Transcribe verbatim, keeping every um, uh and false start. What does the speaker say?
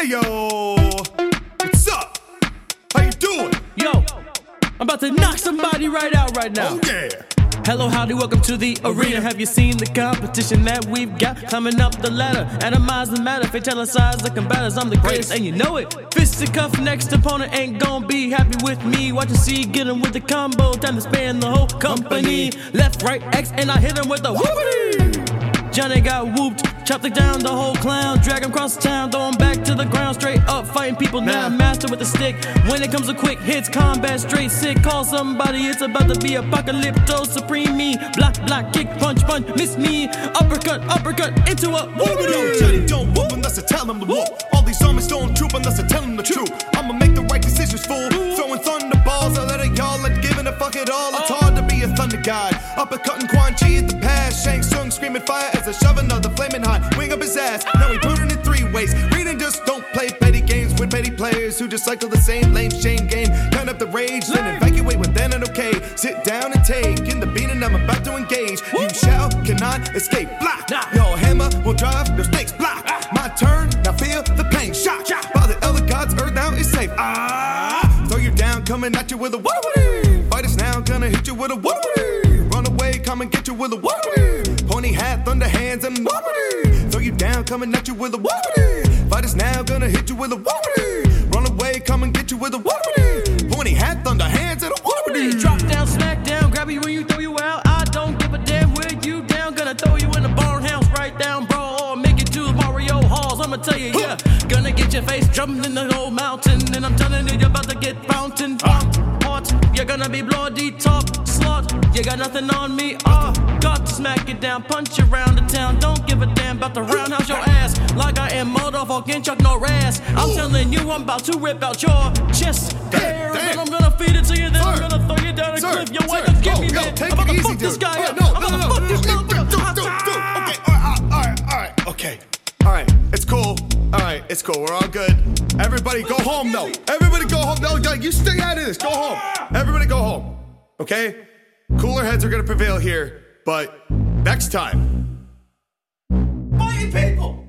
Hey yo, what's up? How you doing? Yo, I'm about to knock somebody right out right now. Oh yeah. Hello, howdy, welcome to the arena. Have you seen the competition that we've got? Climbing up the ladder, atomize the matter, fatalize the combatants. I'm the greatest, and you know it. Fisticuff, next opponent ain't gonna be happy with me. Watch and see, get him with the combo, time to span the whole company. Left, right, X, and I hit him with a whoopity. Johnny got whooped, chopped it down the whole clown. Drag him across town, throw him back to the ground. Straight up, fighting people now, master with a stick. When it comes to quick hits, combat straight sick. Call somebody, it's about to be apocalypto. Supreme me, block, block, kick, punch, punch, miss me. Uppercut, uppercut, into a whoopity. Don't tell him, don't whoop unless I tell him to whoop. All these homies don't troop unless I tell him the truth. I'ma make the right decisions, fool. Throwing thunderballs, I let it y'all, and giving a fuck it all. It's hard to be a thunder god. Uppercutting Quan Chi at the pass. Shang Tsung screaming fire as I shove another flaming hot. Wing up his ass, now he put it in three ways. Reading just don't play petty games with petty players who just cycle the same lame shame game. Turn up the rage, then evacuate within it, okay. Sit down and take in the beating I'm about to engage. You shall, cannot escape, block. Your hammer will drive your stakes, block. My turn, now feel the pain, shock. By the elder gods, earth now is safe. Ah, throw you down, coming at you with a whoopity. Fighters now gonna hit you with a whoopity. Run away, come and get you with a whoopity. Pony hat, thunder hands, and whoopity. Throw you down, coming at you with a whoopity. Fighters now gonna hit you with a whoopity. Run away, come and get you with a whoopity. Pointy hat, thunder hands at a whoopity. Drop down, smack down, grab you when you throw you out. I don't give a damn where you down. Gonna throw you in the barnhouse right down, bro. Or make it to Mario Halls, I'ma tell you, yeah. Gonna get your face jumping in the whole mountain. And I'm telling you, you're about to get fountain popped. Hot, you're gonna be bloody top slot. You got nothing on me, ah. Got to smack it down, punch you around the town. Don't give a damn about the roundhouse your ass. Like I am Motherfucking and Chuck Norris. I'm Ooh. telling you, I'm about to rip out your chest hair. Then I'm gonna feed it to you, then sir. I'm gonna throw you down and sir. clip your way. Give yo, me, yo, man. I'm about to fuck dude. this guy up. Right, no, I'm no, gonna no, fuck no, no, this motherfucker. No, no, no, no, no, no, no, no, no, no, no, no, okay, alright, alright, alright, okay. Alright, it's cool. Alright, it's cool. We're all good. Everybody go home, though. Everybody go home. No, you stay out of this. Go home. Everybody go home. Okay? Cooler heads are gonna prevail here, but next time. Fighting people!